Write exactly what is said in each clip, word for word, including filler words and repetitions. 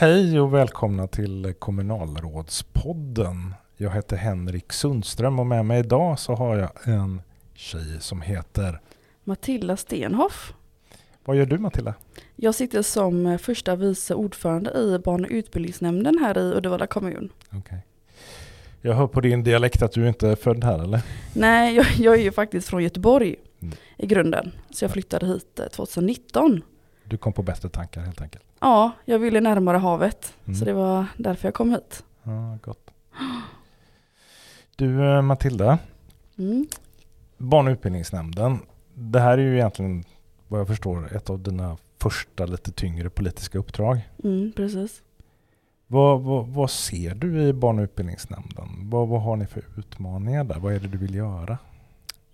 Hej och välkomna till kommunalrådspodden. Jag heter Henrik Sundström och med mig idag så har jag en tjej som heter Matilda Stenhoff. Vad gör du, Matilda? Jag sitter som första vice ordförande i barn- och utbildningsnämnden här i Uddevalla kommun. Okay. Jag hör på din dialekt att du inte är född här, eller? Nej, jag, jag är ju faktiskt från Göteborg mm. i grunden. Så jag flyttade hit tjugonitton. Du kom på bättre tankar helt enkelt? Ja, jag ville närmare havet. Mm. Så det var därför jag kom hit. Ja, gott. Du, Matilda. Mm. Barn- och utbildningsnämnden. Det här är ju egentligen, vad jag förstår, ett av dina första lite tyngre politiska uppdrag. Mm, precis. Vad, vad, vad ser du i barn- och utbildningsnämnden? Vad, vad har ni för utmaningar där? Vad är det du vill göra?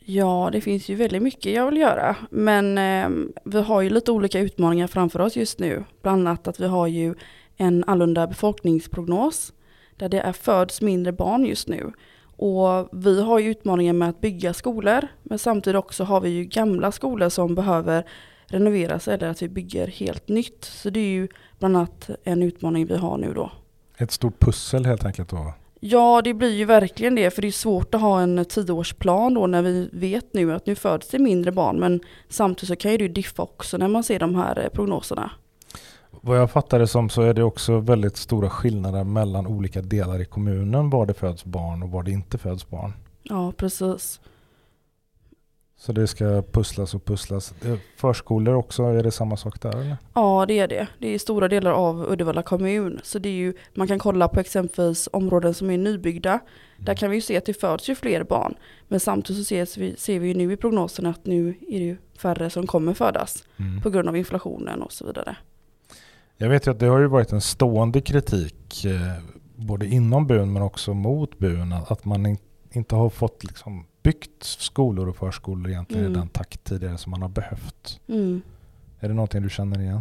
Ja, det finns ju väldigt mycket jag vill göra. Men eh, vi har ju lite olika utmaningar framför oss just nu. Bland annat att vi har ju en Alunda befolkningsprognos där det är föds mindre barn just nu. Och vi har ju utmaningen med att bygga skolor, men samtidigt också har vi ju gamla skolor som behöver renoveras eller att vi bygger helt nytt. Så det är ju bland annat en utmaning vi har nu då. Ett stort pussel helt enkelt då? Ja, det blir ju verkligen det, för det är svårt att ha en tioårsplan då när vi vet nu att nu föds det mindre barn, men samtidigt så kan ju det diffa också när man ser de här prognoserna. Vad jag fattar det som så är det också väldigt stora skillnader mellan olika delar i kommunen, var det föds barn och var det inte föds barn. Ja, precis. Så det ska pusslas och pusslas. Förskolor också, är det samma sak där eller? Ja, det är det. Det är stora delar av Uddevalla kommun. Så det är ju, man kan kolla på exempelvis områden som är nybyggda. Mm. Där kan vi ju se att det föds ju fler barn. Men samtidigt så ses vi, ser vi ju nu i prognosen att nu är det ju färre som kommer födas. Mm. På grund av inflationen och så vidare. Jag vet ju att det har ju varit en stående kritik både inom byn men också mot byn att man inte har fått liksom byggt skolor och förskolor egentligen mm. i den takt tidigare som man har behövt. Mm. Är det någonting du känner igen?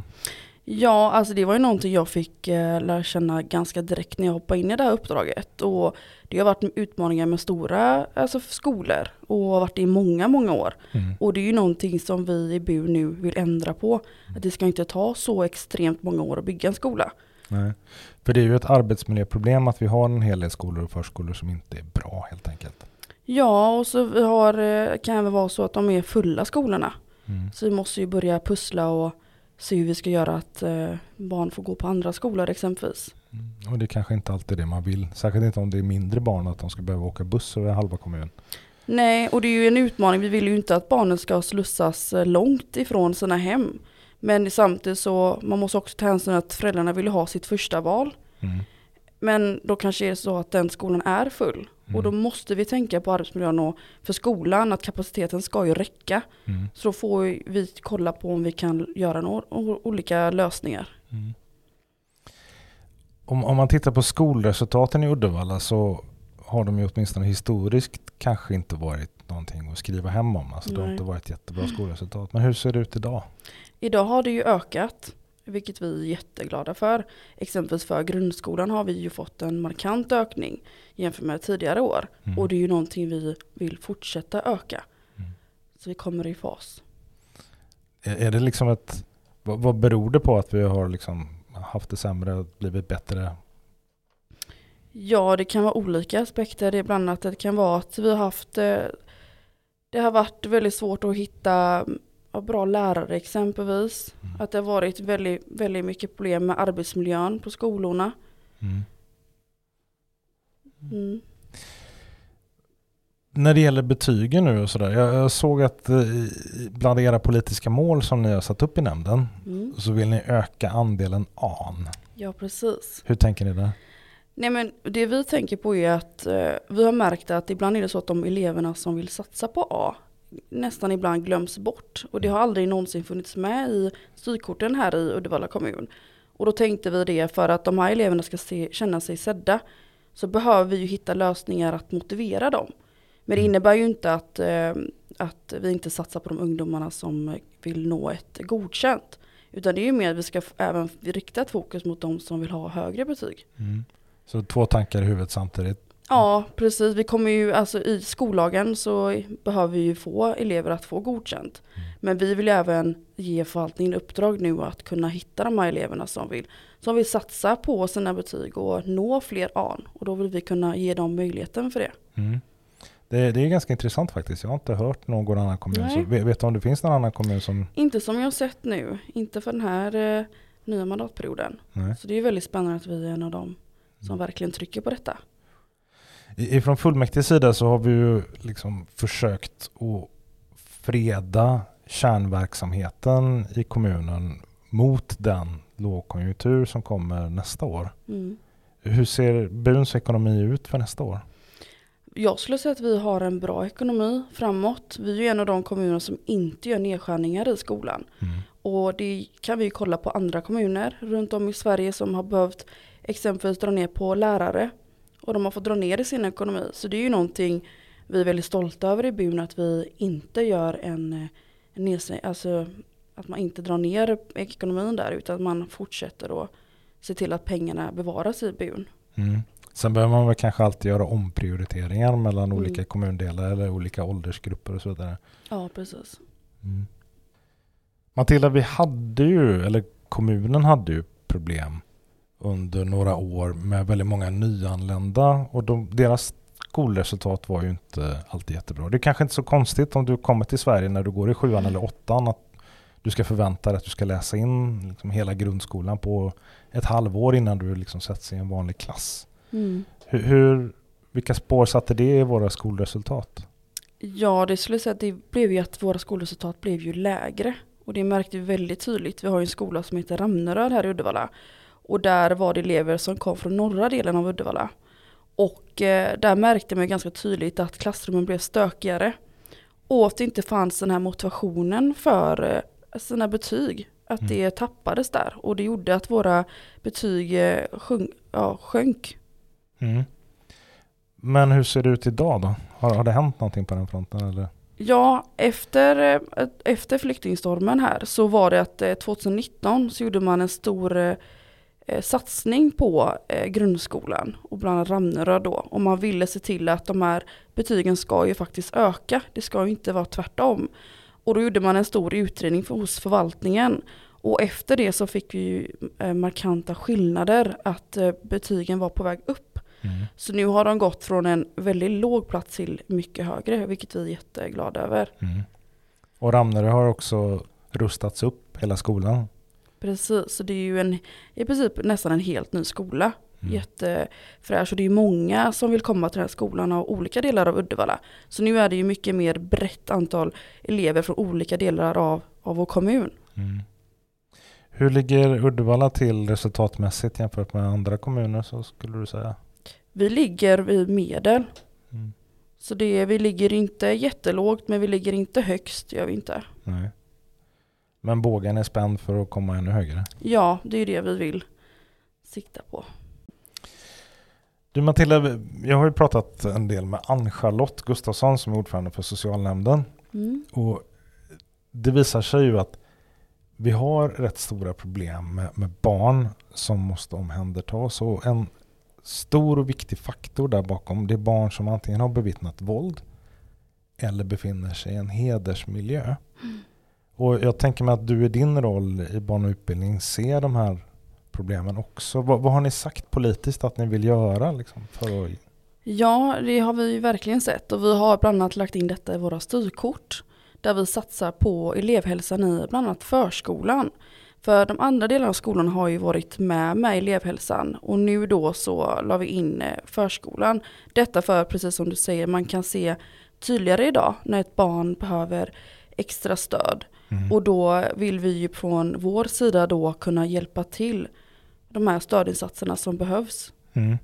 Ja, alltså det var ju någonting jag fick lära känna ganska direkt när jag hoppade in i det här uppdraget. Och det har varit utmaningar med stora alltså skolor och har varit i många, många år. Mm. Och det är ju någonting som vi i B U nu vill ändra på. Mm. Att det ska inte ta så extremt många år att bygga en skola. Nej. För det är ju ett arbetsmiljöproblem att vi har en hel del skolor och förskolor som inte är bra helt enkelt. Ja, och så vi har, kan det vara så att de är fulla skolorna. Mm. Så vi måste ju börja pussla och se hur vi ska göra att barn får gå på andra skolor exempelvis. Mm. Och det är kanske inte alltid det man vill. Särskilt inte om det är mindre barn att de ska behöva åka buss över halva kommunen. Nej, och det är ju en utmaning. Vi vill ju inte att barnen ska slussas långt ifrån sina hem. Men samtidigt så man måste också ta hänsyn att föräldrarna vill ha sitt första val. Mm. Men då kanske är det så att den skolan är full. Mm. Och då måste vi tänka på arbetsmiljön och för skolan att kapaciteten ska ju räcka. Mm. Så då får vi kolla på om vi kan göra några olika lösningar. Mm. Om, om man tittar på skolresultaten i Uddevalla så har de ju åtminstone historiskt kanske inte varit någonting att skriva hem om. Alltså det har inte varit jättebra skolresultat. Men hur ser det ut idag? Idag har det ju ökat. Vilket vi är jätteglada för. Exempelvis för grundskolan har vi ju fått en markant ökning jämfört med tidigare år. Mm. Och det är ju någonting vi vill fortsätta öka. Mm. Så vi kommer i fas. Är det liksom ett, vad, vad beror det på att vi har liksom haft det sämre och blivit bättre? Ja, det kan vara olika aspekter. Det är bland annat det kan vara att vi har haft, det har varit väldigt svårt att hitta bra lärare exempelvis. Mm. Att det har varit väldigt, väldigt mycket problem med arbetsmiljön på skolorna. Mm. Mm. När det gäller betygen nu och sådär. Jag, jag såg att eh, bland era politiska mål som ni har satt upp i nämnden mm. så vill ni öka andelen A N. Ja, precis. Hur tänker ni det? Nej, men det vi tänker på är att eh, vi har märkt att ibland är det så att de eleverna som vill satsa på A nästan ibland glöms bort. Och det har aldrig någonsin funnits med i styrkorten här i Uddevalla kommun. Och då tänkte vi det för att de här eleverna ska se, känna sig sedda. Så behöver vi ju hitta lösningar att motivera dem. Men det innebär ju inte att, eh, att vi inte satsar på de ungdomarna som vill nå ett godkänt. Utan det är ju mer att vi ska även rikta ett fokus mot de som vill ha högre betyg. Mm. Så två tankar i huvudet samtidigt. Ja, precis. Vi kommer ju, alltså, i skollagen så behöver vi ju få elever att få godkänt. Mm. Men vi vill även ge förvaltningen uppdrag nu att kunna hitta de här eleverna som vill, som vill satsa på sina betyg och nå fler A N. Och då vill vi kunna ge dem möjligheten för det. Mm. Det, det är ganska intressant faktiskt. Jag har inte hört någon annan kommun. Så, vet du om det finns någon annan kommun som... Inte som jag har sett nu. Inte för den här eh, nya mandatperioden. Nej. Så det är väldigt spännande att vi är en av dem som mm. verkligen trycker på detta. I, från fullmäktiges sida så har vi ju liksom försökt att freda kärnverksamheten i kommunen mot den lågkonjunktur som kommer nästa år. Mm. Hur ser Buns ekonomi ut för nästa år? Jag skulle säga att vi har en bra ekonomi framåt. Vi är ju en av de kommuner som inte gör nedskärningar i skolan. Mm. Och det kan vi ju kolla på andra kommuner runt om i Sverige som har behövt exempelvis dra ner på lärare. Och de har fått dra ner i sin ekonomi. Så det är ju någonting vi är väldigt stolta över i byn, att vi inte gör en, en nedsä- alltså att man inte drar ner ekonomin där, utan att man fortsätter att se till att pengarna bevaras i byn. Mm. Sen behöver man väl kanske alltid göra omprioriteringar mellan olika mm. kommundelar eller olika åldersgrupper och så vidare. Ja, precis. Mm. Matilda, vi hade ju, eller kommunen hade ju problem under några år med väldigt många nyanlända, och de, deras skolresultat var ju inte alltid jättebra. Det är kanske inte så konstigt om du kommer till Sverige när du går i sjuan eller åttan att du ska förvänta dig att du ska läsa in liksom hela grundskolan på ett halvår innan du liksom sätts i en vanlig klass. Mm. Hur, hur, vilka spår satte det i våra skolresultat? Ja, det skulle jag säga att det blev ju att våra skolresultat blev ju lägre, och det märkte vi väldigt tydligt. Vi har ju en skola som heter Ramneröd här i Uddevalla, och där var det elever som kom från norra delen av Uddevalla. Och eh, där märkte man ganska tydligt att klassrummen blev stökigare. Och att det inte fanns den här motivationen för eh, sina betyg. Att mm. det tappades där. Och det gjorde att våra betyg eh, sjunk. Ja, sjönk. Mm. Men hur ser det ut idag då? Har, har det hänt någonting på den fronten? Eller? Ja, efter, eh, efter flyktingstormen här så var det att eh, tjugonitton så gjorde man en stor... Eh, satsning på eh, grundskolan och bland Ramneröd då, och man ville se till att de här betygen ska ju faktiskt öka, det ska ju inte vara tvärtom, och då gjorde man en stor utredning för, hos förvaltningen, och efter det så fick vi ju eh, markanta skillnader att eh, betygen var på väg upp. Mm. Så nu har de gått från en väldigt låg plats till mycket högre, vilket vi är jätteglada över. Mm. Och Ramneröd har också rustats upp hela skolan. Precis, så det är ju en, i princip nästan en helt ny skola. Mm. Jättefräsch, och det är många som vill komma till den här skolan av olika delar av Uddevalla. Så nu är det ju mycket mer brett antal elever från olika delar av, av vår kommun. Mm. Hur ligger Uddevalla till resultatmässigt jämfört med andra kommuner, så skulle du säga? Vi ligger vid medel. Mm. Så det, vi ligger inte jättelågt, men vi ligger inte högst, gör vi inte. Nej. Men bågen är spänd för att komma ännu högre. Ja, det är det vi vill sikta på. Du Matilda, jag har ju pratat en del med Ann-Charlotte Gustafsson som är ordförande för Socialnämnden. Mm. Och det visar sig ju att vi har rätt stora problem med, med barn som måste omhändertas. Och en stor och viktig faktor där bakom, det är barn som antingen har bevittnat våld eller befinner sig i en hedersmiljö. Mm. Och jag tänker mig att du i din roll i barn och utbildning ser de här problemen också. Vad, vad har ni sagt politiskt att ni vill göra? Liksom, för att... Ja, det har vi ju verkligen sett. Och vi har bland annat lagt in detta i våra styrkort. Där vi satsar på elevhälsan i bland annat förskolan. För de andra delarna av skolan har ju varit med med elevhälsan. Och nu då så la vi in förskolan. Detta för, precis som du säger, man kan se tydligare idag när ett barn behöver extra stöd. Mm. Och då vill vi ju från vår sida då kunna hjälpa till de här stödinsatserna som behövs. Mm.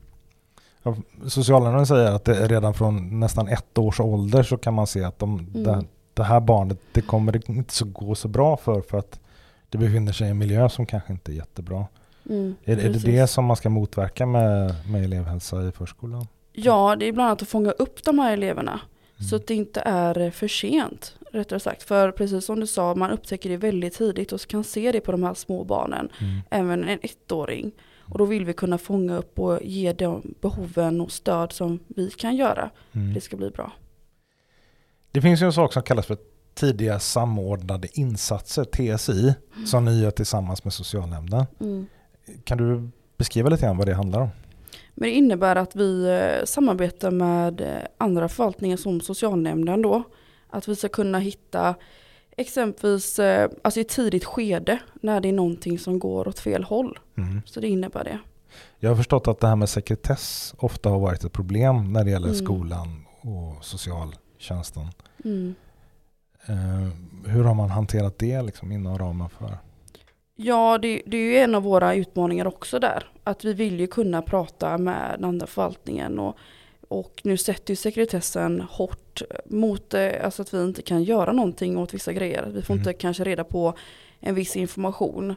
Ja, Socialnämnden säger att det redan från nästan ett års ålder så kan man se att de, mm. det, det här barnet, det kommer inte så gå så bra för för att det befinner sig i en miljö som kanske inte är jättebra. Mm, är, är det det som man ska motverka med, med elevhälsa i förskolan? Ja, det är bland annat att fånga upp de här eleverna. Mm. Så att det inte är för sent, rättare sagt. För precis som du sa, man upptäcker det väldigt tidigt och kan se det på de här små barnen. Mm. Även en ettåring. Och då vill vi kunna fånga upp och ge de behoven och stöd som vi kan göra. Mm. Det ska bli bra. Det finns ju en sak som kallas för tidiga samordnade insatser, T S I, mm. som ni gör tillsammans med Socialnämnden. Mm. Kan du beskriva lite grann vad det handlar om? Men det innebär att vi samarbetar med andra förvaltningar som Socialnämnden då. Att vi ska kunna hitta exempelvis alltså i tidigt skede när det är någonting som går åt fel håll. Mm. Så det innebär det. Jag har förstått att det här med sekretess ofta har varit ett problem när det gäller mm. skolan och socialtjänsten. Mm. Hur har man hanterat det liksom inom ramen för? Ja, det, det är ju en av våra utmaningar också där. Att vi vill ju kunna prata med den andra förvaltningen. Och, och nu sätter ju sekretessen hårt mot alltså att vi inte kan göra någonting åt vissa grejer. Vi får mm. inte kanske reda på en viss information.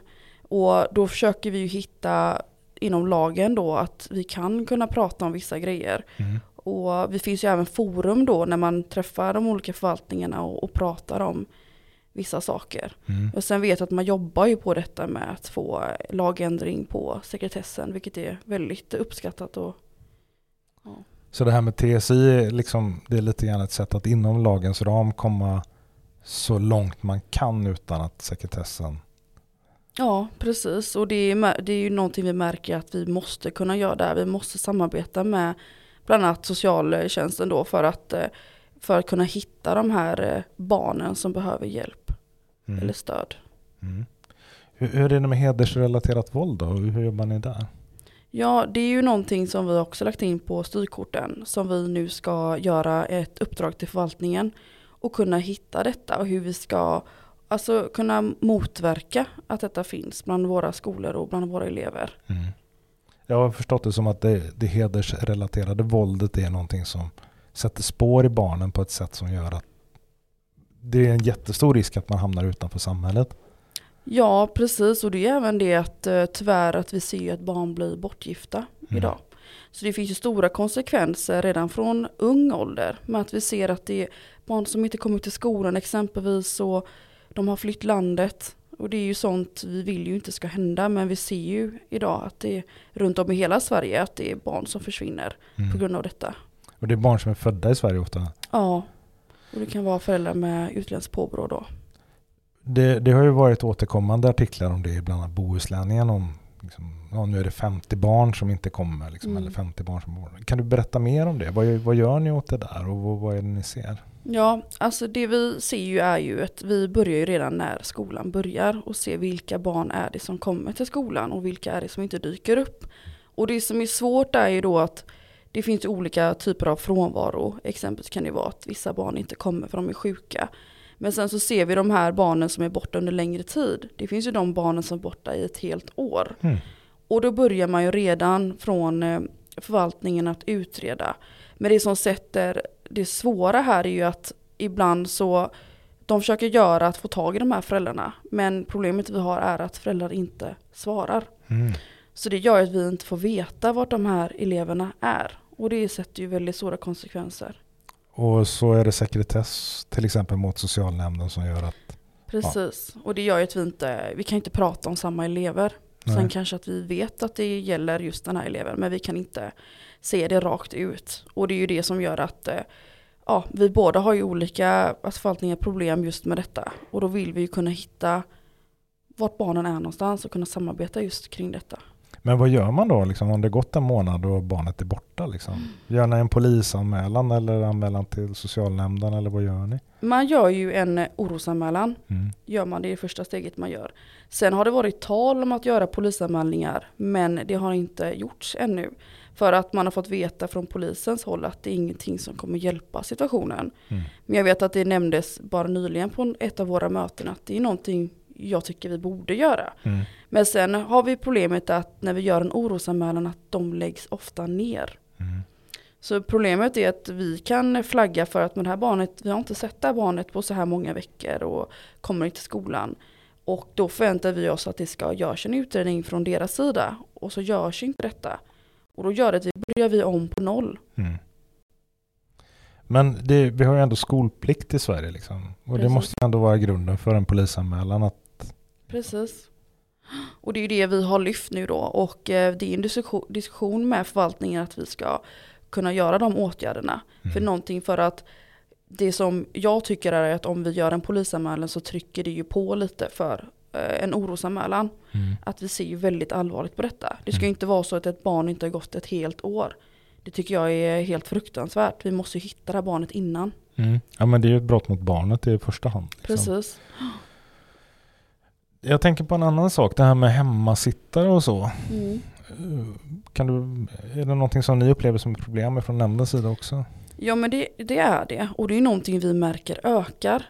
Och då försöker vi ju hitta inom lagen då att vi kan kunna prata om vissa grejer. Mm. Och vi finns ju även forum då när man träffar de olika förvaltningarna och, och pratar om vissa saker. Mm. Och sen vet jag att man jobbar ju på detta med att få lagändring på sekretessen, vilket är väldigt uppskattat. Och, ja. Så det här med T S I liksom, det är lite grann ett sätt att inom lagens ram komma så långt man kan utan att sekretessen... Ja, precis. Och det är, det är ju någonting vi märker att vi måste kunna göra där. Vi måste samarbeta med bland annat socialtjänsten då för att för att kunna hitta de här barnen som behöver hjälp mm. eller stöd. Mm. Hur, hur är det med hedersrelaterat våld då? Hur jobbar ni där? Ja, det är ju någonting som vi också lagt in på styrkorten som vi nu ska göra ett uppdrag till förvaltningen och kunna hitta detta och hur vi ska alltså kunna motverka att detta finns bland våra skolor och bland våra elever. Mm. Jag har förstått det som att det, det hedersrelaterade våldet är någonting som sätter spår i barnen på ett sätt som gör att det är en jättestor risk att man hamnar utanför samhället. Ja, precis. Och det är även det att tyvärr att vi ser att barn blir bortgifta mm. idag. Så det finns ju stora konsekvenser redan från ung ålder med att vi ser att det är barn som inte kommer till skolan exempelvis och de har flytt landet. Och det är ju sånt vi vill ju inte ska hända, men vi ser ju idag att det är runt om i hela Sverige att det är barn som försvinner mm. på grund av detta. Och det är barn som är födda i Sverige ofta? Ja, och det kan vara föräldrar med utländsk påbrå då. Det, det har ju varit återkommande artiklar om det, bland annat Bohuslänningen, om liksom, ja, nu är det femtio barn som inte kommer, liksom, mm. eller femtio barn som bor. Kan du berätta mer om det? Vad, vad gör ni åt det där och vad, vad är det ni ser? Ja, alltså det vi ser ju är ju att vi börjar ju redan när skolan börjar och ser vilka barn är det som kommer till skolan och vilka är det som inte dyker upp. Och det som är svårt är ju då att det finns olika typer av frånvaro. Exempelvis kan det vara att vissa barn inte kommer för de är sjuka. Men sen så ser vi de här barnen som är borta under längre tid. Det finns ju de barnen som är borta i ett helt år. Mm. Och då börjar man ju redan från förvaltningen att utreda. Men det som sätter det svåra här är ju att ibland så de försöker göra att få tag i de här föräldrarna. Men problemet vi har är att föräldrar inte svarar. Mm. Så det gör att vi inte får veta vart de här eleverna är. Och det sätter ju väldigt stora konsekvenser. Och så är det sekretess till exempel mot socialnämnden som gör att... Precis, ja. Och det gör ju att vi inte vi kan inte prata om samma elever. Nej. Sen kanske att vi vet att det gäller just den här eleven, men vi kan inte se det rakt ut. Och det är ju det som gör att ja, vi båda har ju olika förvaltningar problem just med detta. Och då vill vi ju kunna hitta vart barnen är någonstans och kunna samarbeta just kring detta. Men vad gör man då liksom, om det gått en månad och barnet är borta? Liksom? Gör ni en polisanmälan eller anmälan till socialnämnden eller vad gör ni? Man gör ju en orosanmälan. Mm. Gör man det i första steget man gör. Sen har det varit tal om att göra polisanmälningar men det har inte gjorts ännu. För att man har fått veta från polisens håll att det är ingenting som kommer hjälpa situationen. Mm. Men jag vet att det nämndes bara nyligen på ett av våra möten att det är någonting jag tycker vi borde göra. Mm. Men sen har vi problemet att när vi gör en orosanmälan att de läggs ofta ner. Mm. Så problemet är att vi kan flagga för att med det här barnet, vi har inte sett det här barnet på så här många veckor och kommer inte till skolan. Och då förväntar vi oss att det ska görs en utredning från deras sida och så görs inte detta. Och då gör det att vi börjar vi om på noll. Mm. Men det, vi har ju ändå skolplikt i Sverige liksom. Och Precis. Det måste ju ändå vara grunden för en polisanmälan att... Precis. Och det är ju det vi har lyft nu då. Och det är en diskussion med förvaltningen att vi ska kunna göra de åtgärderna. Mm. För någonting för att det som jag tycker är att om vi gör en polisanmälan så trycker det ju på lite för en orosanmälan. Mm. Att vi ser ju väldigt allvarligt på detta. Det ska ju inte vara så att ett barn inte har gått ett helt år. Det tycker jag är helt fruktansvärt. Vi måste ju hitta det här barnet innan. Mm. Ja, men det är ju ett brott mot barnet i första hand. Liksom. Precis. Jag tänker på en annan sak. Det här med hemmasittare och så. Mm. Kan du, är det någonting som ni upplever som ett problem från nämndens sida också? Ja, men det, det är det. Och det är någonting vi märker ökar.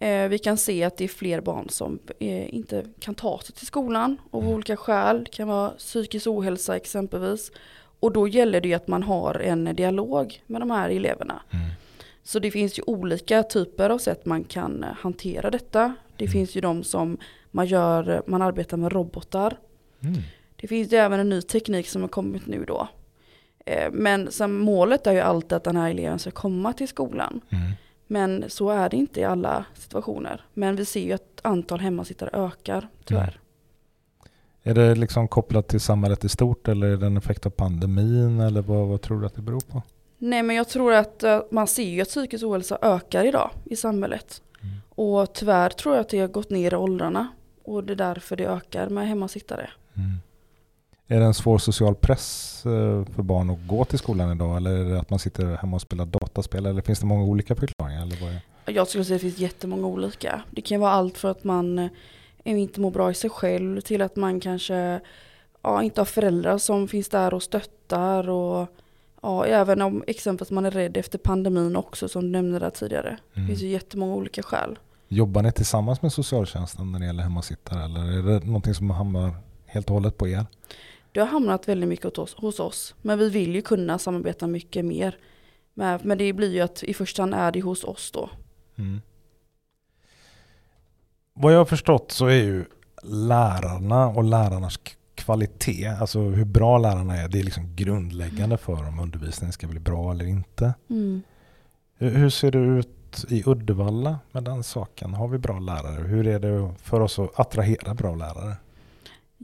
Eh, vi kan se att det är fler barn som eh, inte kan ta sig till skolan av mm. olika skäl. Det kan vara psykisk ohälsa exempelvis. Och då gäller det ju att man har en dialog med de här eleverna. Mm. Så det finns ju olika typer av sätt man kan hantera detta. Det mm. finns ju de som man gör, man arbetar med robotar. Mm. Det finns ju även en ny teknik som har kommit nu då. Eh, men som målet är ju alltid att den här eleven ska komma till skolan. Mm. Men så är det inte i alla situationer. Men vi ser ju att antal hemmasittare ökar, tyvärr. Ja. Är det liksom kopplat till samhället i stort eller är det en effekt av pandemin? Eller vad, vad tror du att det beror på? Nej, men jag tror att man ser ju att psykisk ohälsa ökar idag i samhället. Mm. Och tyvärr tror jag att det har gått ner i åldrarna. Och det är därför det ökar med hemmasittare. Mm. Är det en svår social press för barn att gå till skolan idag? Eller är det att man sitter hemma och spelar dataspel? Eller finns det många olika förklaringar? Eller vad är det? Jag skulle säga att det finns jättemånga olika. Det kan vara allt för att man inte mår bra i sig själv. Till att man kanske ja, inte har föräldrar som finns där och stöttar. Och, ja, även om exempelvis man är rädd efter pandemin också som du nämnde där tidigare. Det mm. finns ju jättemånga olika skäl. Jobbar ni tillsammans med socialtjänsten när det gäller hemmasittare? Eller är det någonting som hamnar helt och hållet på er? Det har hamnat väldigt mycket hos oss. Men vi vill ju kunna samarbeta mycket mer. Men det blir ju att i första hand är det hos oss då. Mm. Vad jag har förstått så är ju lärarna och lärarnas kvalitet. Alltså hur bra lärarna är. Det är liksom grundläggande mm. för om undervisningen ska bli bra eller inte. Mm. Hur ser det ut i Uddevalla med den saken? Har vi bra lärare? Hur är det för oss att attrahera bra lärare?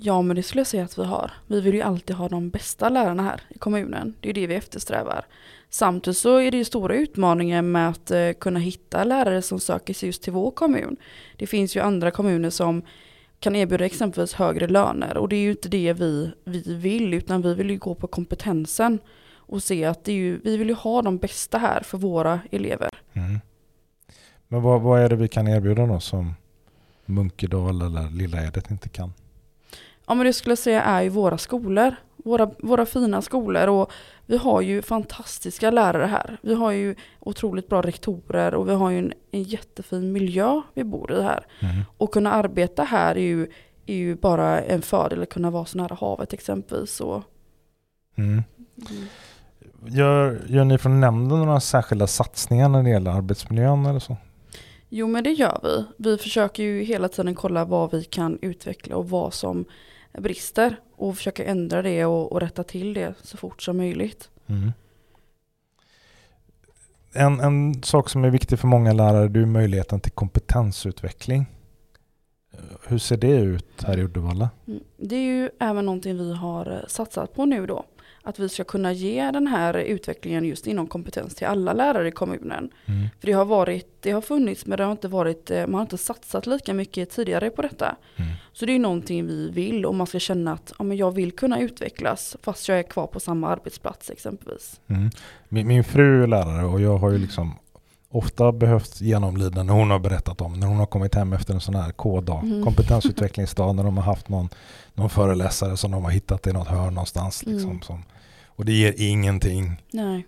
Ja, men det skulle jag säga att vi har. Vi vill ju alltid ha de bästa lärarna här i kommunen. Det är det vi eftersträvar. Samtidigt så är det ju stora utmaningar med att kunna hitta lärare som söker sig just till vår kommun. Det finns ju andra kommuner som kan erbjuda exempelvis högre löner. Och det är ju inte det vi, vi vill, utan vi vill ju gå på kompetensen. Och se att det är ju, vi vill ju ha de bästa här för våra elever. Mm. Men vad, vad är det vi kan erbjuda då som Munkedal eller Lilla Edet inte kan? Ja, men det skulle jag säga är ju våra skolor, våra, våra fina skolor, och vi har ju fantastiska lärare här. Vi har ju otroligt bra rektorer och vi har ju en, en jättefin miljö vi bor i här. Mm. Och kunna arbeta här är ju, är ju bara en fördel att kunna vara så nära havet exempelvis. Och... Mm. Mm. Gör, gör ni från nämnden några särskilda satsningar när det gäller arbetsmiljön eller så? Jo, men det gör vi. Vi försöker ju hela tiden kolla vad vi kan utveckla och vad som brister och försöka ändra det och, och rätta till det så fort som möjligt. Mm. En, en sak som är viktig för många lärare är möjligheten till kompetensutveckling. Hur ser det ut här i Uddevalla? Det är ju även någonting vi har satsat på nu då. Att vi ska kunna ge den här utvecklingen just inom kompetens till alla lärare i kommunen. Mm. För det har, varit, det har funnits men det har inte varit, man har inte satsat lika mycket tidigare på detta. Mm. Så det är någonting vi vill och man ska känna att ja, men jag vill kunna utvecklas fast jag är kvar på samma arbetsplats exempelvis. Mm. Min, min fru är lärare och jag har ju liksom ofta behövt genomlida när hon har berättat om när hon har kommit hem efter en sån här K-dag, mm. kompetensutvecklingsdag när de har haft någon, någon föreläsare som de har hittat i något hörn någonstans. Mm. Liksom, som, och det ger ingenting. Nej.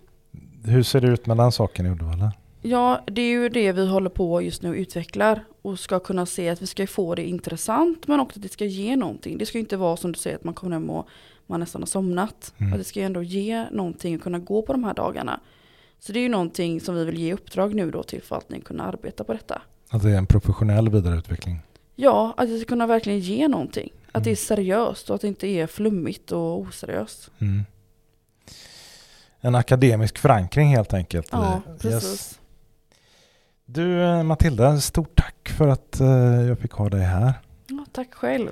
Hur ser det ut med den saken i Uddevalla? Ja, det är ju det vi håller på just nu och utvecklar och ska kunna se att vi ska få det intressant men också att det ska ge någonting. Det ska inte vara som du säger att man kommer hem och man nästan har somnat. Mm. Att det ska ändå ge någonting och kunna gå på de här dagarna. Så det är ju någonting som vi vill ge uppdrag nu då till för att ni kunna arbeta på detta. Att det är en professionell vidareutveckling? Ja, att det ska kunna verkligen ge någonting. Att mm. det är seriöst och att det inte är flummigt och oseriöst. Mm. En akademisk förankring helt enkelt. Ja, precis. Yes. Du Matilda, stort tack för att jag fick ha dig här. Ja, tack själv.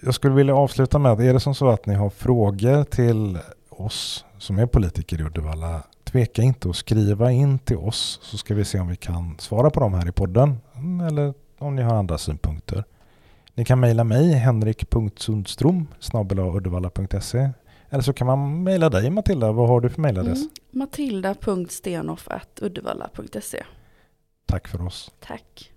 Jag skulle vilja avsluta med, är det som så att ni har frågor till oss som är politiker i Uddevalla? Tveka inte att skriva in till oss så ska vi se om vi kan svara på dem här i podden eller om ni har andra synpunkter. Ni kan mejla mig henrik punkt sundstrom snabel-a uddevalla punkt se eller så kan man mejla dig Matilda. Vad har du för mejladress? Mm. matilda punkt stenhoff snabel-a uddevalla punkt se. Tack för oss. Tack.